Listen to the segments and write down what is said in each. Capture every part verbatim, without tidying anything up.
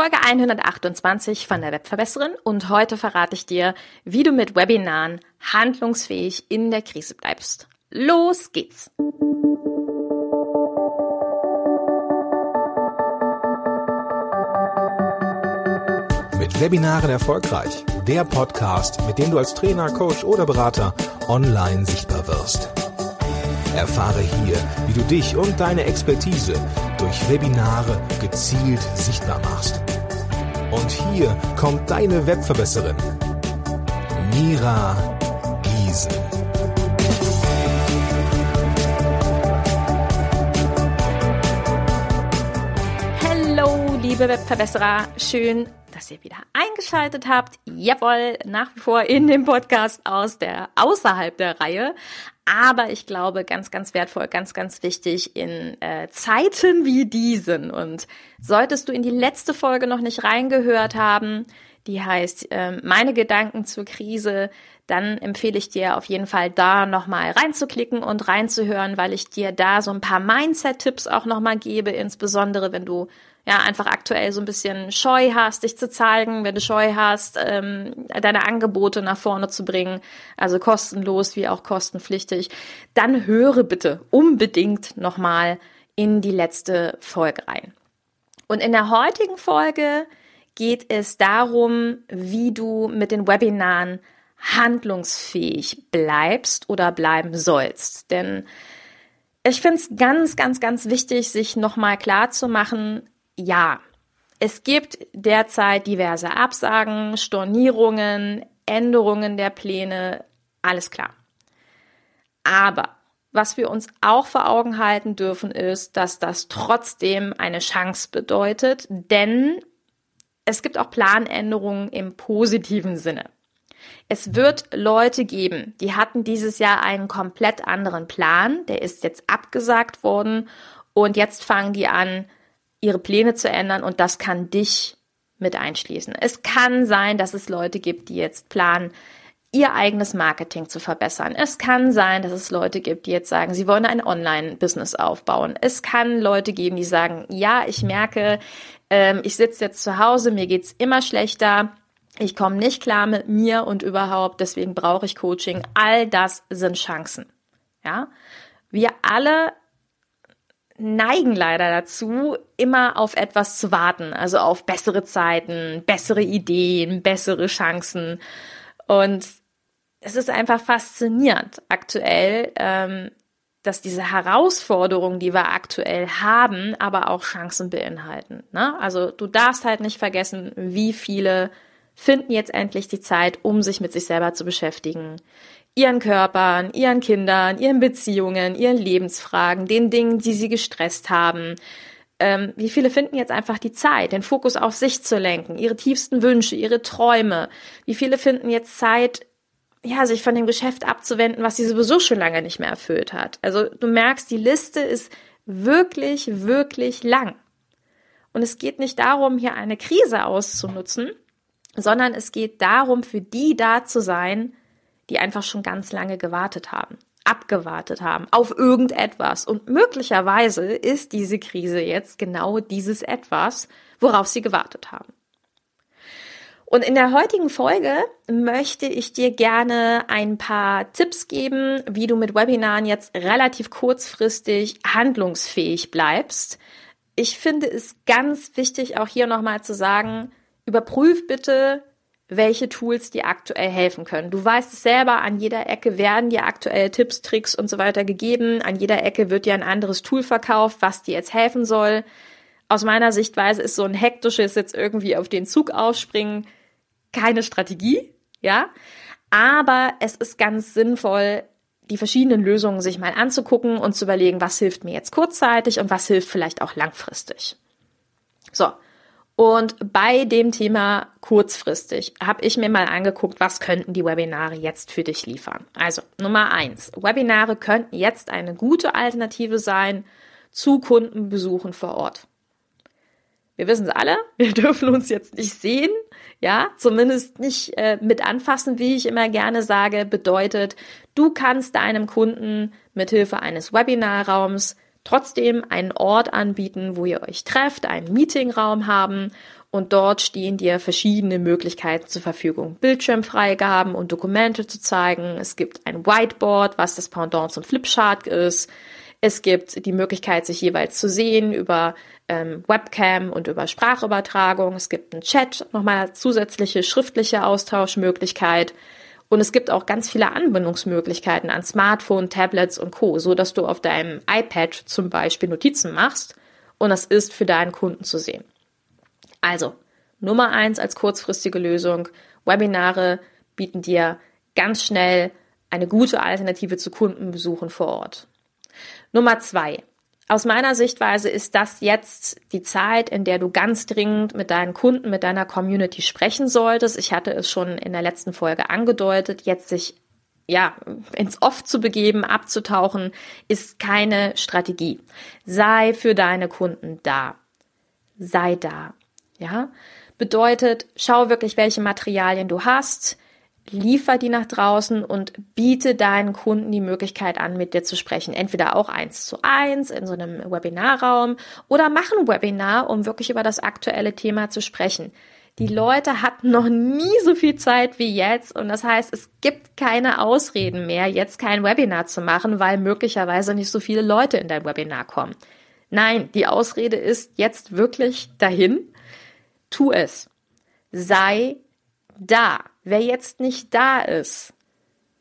Folge hundertachtundzwanzig von der Webverbesserin und heute verrate ich dir, wie du mit Webinaren handlungsfähig in der Krise bleibst. Los geht's! Mit Webinaren erfolgreich. Der Podcast, mit dem du als Trainer, Coach oder Berater online sichtbar wirst. Erfahre hier, wie du dich und deine Expertise durch Webinare gezielt sichtbar machst. Und hier kommt deine Webverbesserin, Mira Giesen. Hallo, liebe Webverbesserer, schön, dass ihr wieder eingeschaltet habt. Jawohl, nach wie vor in dem Podcast aus der außerhalb der Reihe. Aber ich glaube, ganz, ganz wertvoll, ganz, ganz wichtig in äh, Zeiten wie diesen. Und solltest du in die letzte Folge noch nicht reingehört haben, die heißt äh, Meine Gedanken zur Krise, dann empfehle ich dir auf jeden Fall, da nochmal reinzuklicken und reinzuhören, weil ich dir da so ein paar Mindset-Tipps auch nochmal gebe, insbesondere wenn du ja einfach aktuell so ein bisschen Scheu hast, dich zu zeigen, wenn du Scheu hast, ähm, deine Angebote nach vorne zu bringen, also kostenlos wie auch kostenpflichtig, dann höre bitte unbedingt nochmal in die letzte Folge rein. Und in der heutigen Folge geht es darum, wie du mit den Webinaren handlungsfähig bleibst oder bleiben sollst. Denn ich finde es ganz, ganz, ganz wichtig, sich nochmal klar zu machen, ja, es gibt derzeit diverse Absagen, Stornierungen, Änderungen der Pläne, alles klar. Aber was wir uns auch vor Augen halten dürfen, ist, dass das trotzdem eine Chance bedeutet, denn es gibt auch Planänderungen im positiven Sinne. Es wird Leute geben, die hatten dieses Jahr einen komplett anderen Plan, der ist jetzt abgesagt worden und jetzt fangen die an, ihre Pläne zu ändern und das kann dich mit einschließen. Es kann sein, dass es Leute gibt, die jetzt planen, ihr eigenes Marketing zu verbessern. Es kann sein, dass es Leute gibt, die jetzt sagen, sie wollen ein Online-Business aufbauen. Es kann Leute geben, die sagen, ja, ich merke, ähm, ich sitze jetzt zu Hause, mir geht's immer schlechter. Ich komme nicht klar mit mir und überhaupt, deswegen brauche ich Coaching. All das sind Chancen. Ja? Wir alle neigen leider dazu, immer auf etwas zu warten, also auf bessere Zeiten, bessere Ideen, bessere Chancen. Und es ist einfach faszinierend aktuell, ähm, dass diese Herausforderungen, die wir aktuell haben, aber auch Chancen beinhalten. Ne? Also du darfst halt nicht vergessen, wie viele finden jetzt endlich die Zeit, um sich mit sich selber zu beschäftigen. Ihren Körpern, ihren Kindern, ihren Beziehungen, ihren Lebensfragen, den Dingen, die sie gestresst haben. Ähm, wie viele finden jetzt einfach die Zeit, den Fokus auf sich zu lenken, ihre tiefsten Wünsche, ihre Träume? Wie viele finden jetzt Zeit, ja, sich von dem Geschäft abzuwenden, was sie sowieso schon lange nicht mehr erfüllt hat? Also du merkst, die Liste ist wirklich, wirklich lang. Und es geht nicht darum, hier eine Krise auszunutzen, sondern es geht darum, für die da zu sein, die einfach schon ganz lange gewartet haben, abgewartet haben auf irgendetwas. Und möglicherweise ist diese Krise jetzt genau dieses Etwas, worauf sie gewartet haben. Und in der heutigen Folge möchte ich dir gerne ein paar Tipps geben, wie du mit Webinaren jetzt relativ kurzfristig handlungsfähig bleibst. Ich finde es ganz wichtig, auch hier nochmal zu sagen, überprüf bitte, welche Tools dir aktuell helfen können. Du weißt es selber, an jeder Ecke werden dir aktuell Tipps, Tricks und so weiter gegeben. An jeder Ecke wird dir ein anderes Tool verkauft, was dir jetzt helfen soll. Aus meiner Sichtweise ist so ein hektisches jetzt irgendwie auf den Zug aufspringen keine Strategie, ja. Aber es ist ganz sinnvoll, die verschiedenen Lösungen sich mal anzugucken und zu überlegen, was hilft mir jetzt kurzzeitig und was hilft vielleicht auch langfristig. So. Und bei dem Thema kurzfristig habe ich mir mal angeguckt, was könnten die Webinare jetzt für dich liefern. Also Nummer eins, Webinare könnten jetzt eine gute Alternative sein zu Kundenbesuchen vor Ort. Wir wissen es alle, wir dürfen uns jetzt nicht sehen, ja, zumindest nicht äh, mit anfassen, wie ich immer gerne sage, bedeutet, du kannst deinem Kunden mithilfe eines Webinarraums trotzdem einen Ort anbieten, wo ihr euch trefft, einen Meetingraum haben und dort stehen dir verschiedene Möglichkeiten zur Verfügung. Bildschirmfreigaben und Dokumente zu zeigen. Es gibt ein Whiteboard, was das Pendant zum Flipchart ist. Es gibt die Möglichkeit, sich jeweils zu sehen über ähm, Webcam und über Sprachübertragung. Es gibt einen Chat, nochmal eine zusätzliche schriftliche Austauschmöglichkeit. Und es gibt auch ganz viele Anbindungsmöglichkeiten an Smartphone, Tablets und Co., so dass du auf deinem iPad zum Beispiel Notizen machst und das ist für deinen Kunden zu sehen. Also, Nummer eins als kurzfristige Lösung. Webinare bieten dir ganz schnell eine gute Alternative zu Kundenbesuchen vor Ort. Nummer zwei. Aus meiner Sichtweise ist das jetzt die Zeit, in der du ganz dringend mit deinen Kunden, mit deiner Community sprechen solltest. Ich hatte es schon in der letzten Folge angedeutet. Jetzt sich ja ins Off zu begeben, abzutauchen, ist keine Strategie. Sei für deine Kunden da. Sei da. Ja? Bedeutet, schau wirklich, welche Materialien du hast. Liefer die nach draußen und biete deinen Kunden die Möglichkeit an, mit dir zu sprechen. Entweder auch eins zu eins in so einem Webinarraum oder mach ein Webinar, um wirklich über das aktuelle Thema zu sprechen. Die Leute hatten noch nie so viel Zeit wie jetzt und das heißt, es gibt keine Ausreden mehr, jetzt kein Webinar zu machen, weil möglicherweise nicht so viele Leute in dein Webinar kommen. Nein, die Ausrede ist jetzt wirklich dahin. Tu es. Sei da. Wer jetzt nicht da ist,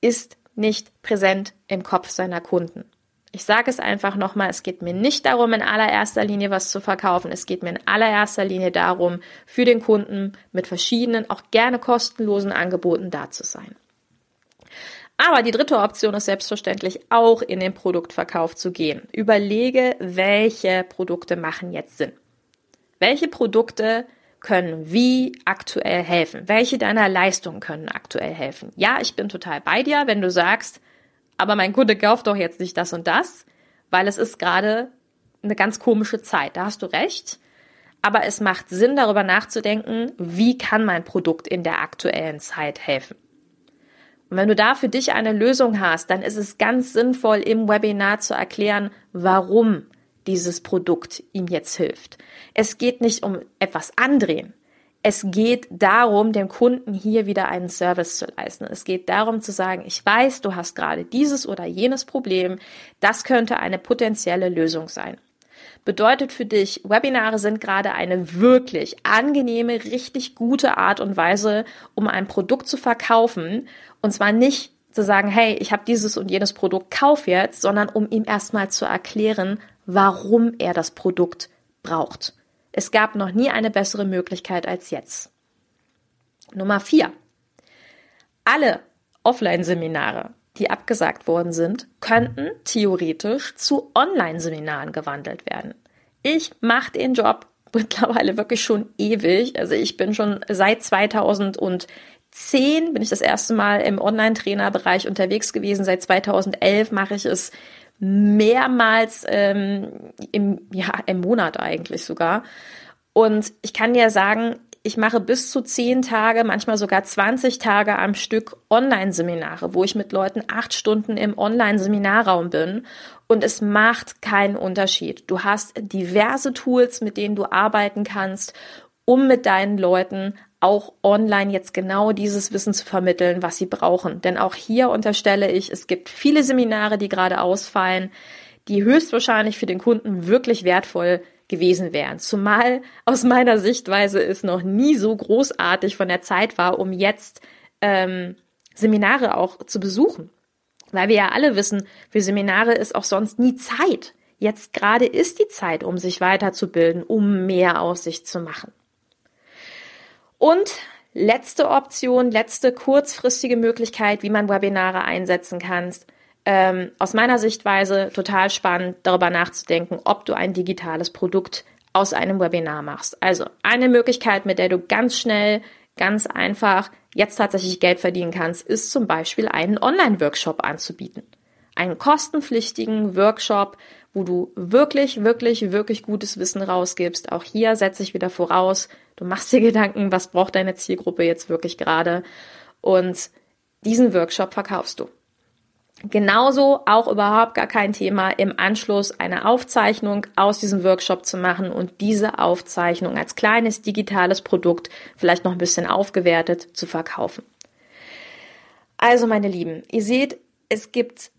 ist nicht präsent im Kopf seiner Kunden. Ich sage es einfach nochmal, es geht mir nicht darum, in allererster Linie was zu verkaufen. Es geht mir in allererster Linie darum, für den Kunden mit verschiedenen, auch gerne kostenlosen Angeboten da zu sein. Aber die dritte Option ist selbstverständlich auch in den Produktverkauf zu gehen. Überlege, welche Produkte machen jetzt Sinn. Welche Produkte können wie aktuell helfen? Welche deiner Leistungen können aktuell helfen? Ja, ich bin total bei dir, wenn du sagst, aber mein Kunde kauft doch jetzt nicht das und das, weil es ist gerade eine ganz komische Zeit. Da hast du recht, aber es macht Sinn, darüber nachzudenken, wie kann mein Produkt in der aktuellen Zeit helfen? Und wenn du da für dich eine Lösung hast, dann ist es ganz sinnvoll, im Webinar zu erklären, warum dieses Produkt ihm jetzt hilft. Es geht nicht um etwas andrehen. Es geht darum, dem Kunden hier wieder einen Service zu leisten. Es geht darum zu sagen, ich weiß, du hast gerade dieses oder jenes Problem. Das könnte eine potenzielle Lösung sein. Bedeutet für dich, Webinare sind gerade eine wirklich angenehme, richtig gute Art und Weise, um ein Produkt zu verkaufen. Und zwar nicht zu sagen, hey, ich habe dieses und jenes Produkt, kauf jetzt, sondern um ihm erstmal zu erklären, warum er das Produkt braucht. Es gab noch nie eine bessere Möglichkeit als jetzt. Nummer vier. Alle Offline-Seminare, die abgesagt worden sind, könnten theoretisch zu Online-Seminaren gewandelt werden. Ich mache den Job mittlerweile wirklich schon ewig. Also ich bin schon seit zweitausendzehn bin ich das erste Mal im Online-Trainer-Bereich unterwegs gewesen. Seit zweitausendelf mache ich es mehrmals ähm, im, ja, im Monat eigentlich sogar. Und ich kann dir sagen, ich mache bis zu zehn Tage, manchmal sogar zwanzig Tage am Stück Online-Seminare, wo ich mit Leuten acht Stunden im Online-Seminarraum bin. Und es macht keinen Unterschied. Du hast diverse Tools, mit denen du arbeiten kannst, um mit deinen Leuten auch online jetzt genau dieses Wissen zu vermitteln, was sie brauchen. Denn auch hier unterstelle ich, es gibt viele Seminare, die gerade ausfallen, die höchstwahrscheinlich für den Kunden wirklich wertvoll gewesen wären. Zumal aus meiner Sichtweise es noch nie so großartig von der Zeit war, um jetzt ähm, Seminare auch zu besuchen. Weil wir ja alle wissen, für Seminare ist auch sonst nie Zeit. Jetzt gerade ist die Zeit, um sich weiterzubilden, um mehr aus sich zu machen. Und letzte Option, letzte kurzfristige Möglichkeit, wie man Webinare einsetzen kann. Ähm, aus meiner Sichtweise total spannend, darüber nachzudenken, ob du ein digitales Produkt aus einem Webinar machst. Also eine Möglichkeit, mit der du ganz schnell, ganz einfach jetzt tatsächlich Geld verdienen kannst, ist zum Beispiel einen Online-Workshop anzubieten. Einen kostenpflichtigen Workshop, wo du wirklich, wirklich, wirklich gutes Wissen rausgibst. Auch hier setze ich wieder voraus, du machst dir Gedanken, was braucht deine Zielgruppe jetzt wirklich gerade und diesen Workshop verkaufst du. Genauso auch überhaupt gar kein Thema, im Anschluss eine Aufzeichnung aus diesem Workshop zu machen und diese Aufzeichnung als kleines digitales Produkt vielleicht noch ein bisschen aufgewertet zu verkaufen. Also meine Lieben, ihr seht, es gibt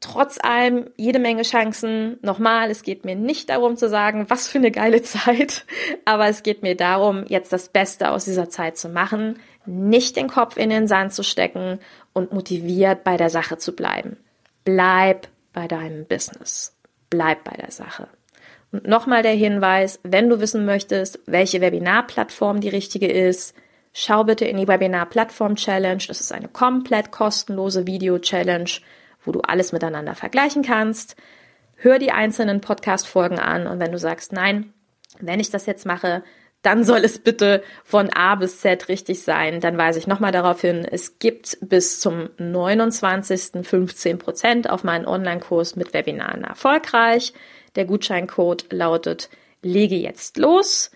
trotz allem jede Menge Chancen. Nochmal, es geht mir nicht darum zu sagen, was für eine geile Zeit, aber es geht mir darum, jetzt das Beste aus dieser Zeit zu machen, nicht den Kopf in den Sand zu stecken und motiviert bei der Sache zu bleiben. Bleib bei deinem Business. Bleib bei der Sache. Und nochmal der Hinweis, wenn du wissen möchtest, welche Webinarplattform die richtige ist, schau bitte in die Webinarplattform-Challenge. Das ist eine komplett kostenlose Video-Challenge, wo du alles miteinander vergleichen kannst. Hör die einzelnen Podcast-Folgen an und wenn du sagst, nein, wenn ich das jetzt mache, dann soll es bitte von A bis Z richtig sein. Dann weise ich nochmal darauf hin, es gibt bis zum neunundzwanzigsten fünfzehn Prozent auf meinen Online-Kurs Mit Webinaren erfolgreich. Der Gutscheincode lautet Lege jetzt los.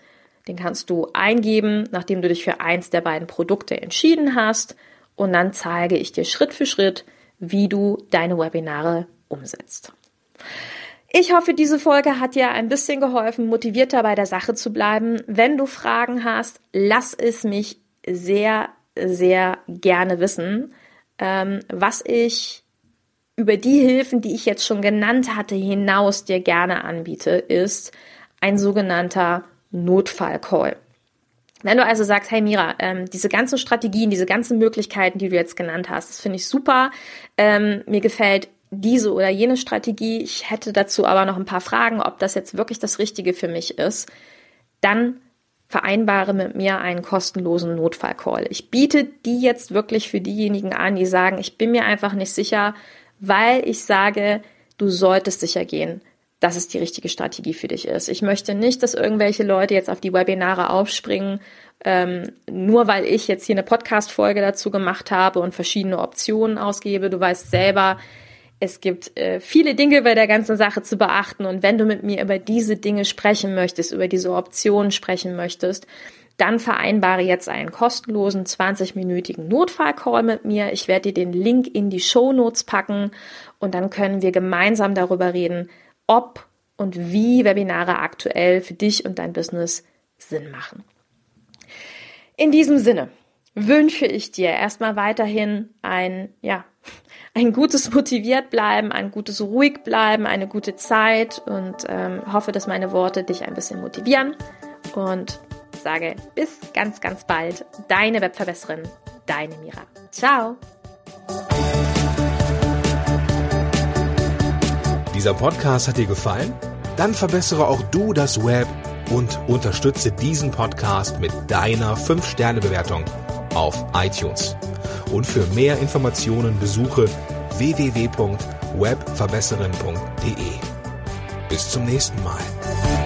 Den kannst du eingeben, nachdem du dich für eins der beiden Produkte entschieden hast. Und dann zeige ich dir Schritt für Schritt, wie du deine Webinare umsetzt. Ich hoffe, diese Folge hat dir ein bisschen geholfen, motivierter bei der Sache zu bleiben. Wenn du Fragen hast, lass es mich sehr, sehr gerne wissen, was ich über die Hilfen, die ich jetzt schon genannt hatte, hinaus dir gerne anbiete, ist ein sogenannter Notfallcall. Wenn du also sagst, hey Mira, ähm, diese ganzen Strategien, diese ganzen Möglichkeiten, die du jetzt genannt hast, das finde ich super, ähm, mir gefällt diese oder jene Strategie, ich hätte dazu aber noch ein paar Fragen, ob das jetzt wirklich das Richtige für mich ist, dann vereinbare mit mir einen kostenlosen Notfallcall. Ich biete die jetzt wirklich für diejenigen an, die sagen, ich bin mir einfach nicht sicher, weil ich sage, du solltest sicher gehen, dass es die richtige Strategie für dich ist. Ich möchte nicht, dass irgendwelche Leute jetzt auf die Webinare aufspringen, ähm, nur weil ich jetzt hier eine Podcast-Folge dazu gemacht habe und verschiedene Optionen ausgebe. Du weißt selber, es gibt äh, viele Dinge bei der ganzen Sache zu beachten. Und wenn du mit mir über diese Dinge sprechen möchtest, über diese Optionen sprechen möchtest, dann vereinbare jetzt einen kostenlosen zwanzigminütigen Notfallcall mit mir. Ich werde dir den Link in die Shownotes packen und dann können wir gemeinsam darüber reden, ob und wie Webinare aktuell für dich und dein Business Sinn machen. In diesem Sinne wünsche ich dir erstmal weiterhin ein, ja, ein gutes motiviert bleiben, ein gutes ruhig bleiben, eine gute Zeit und ähm, hoffe, dass meine Worte dich ein bisschen motivieren und sage bis ganz, ganz bald. Deine Webverbesserin, deine Mira. Ciao! Dieser Podcast hat dir gefallen? Dann verbessere auch du das Web und unterstütze diesen Podcast mit deiner fünf Sterne Bewertung auf iTunes. Und für mehr Informationen besuche w w w punkt webverbesserin punkt de. Bis zum nächsten Mal.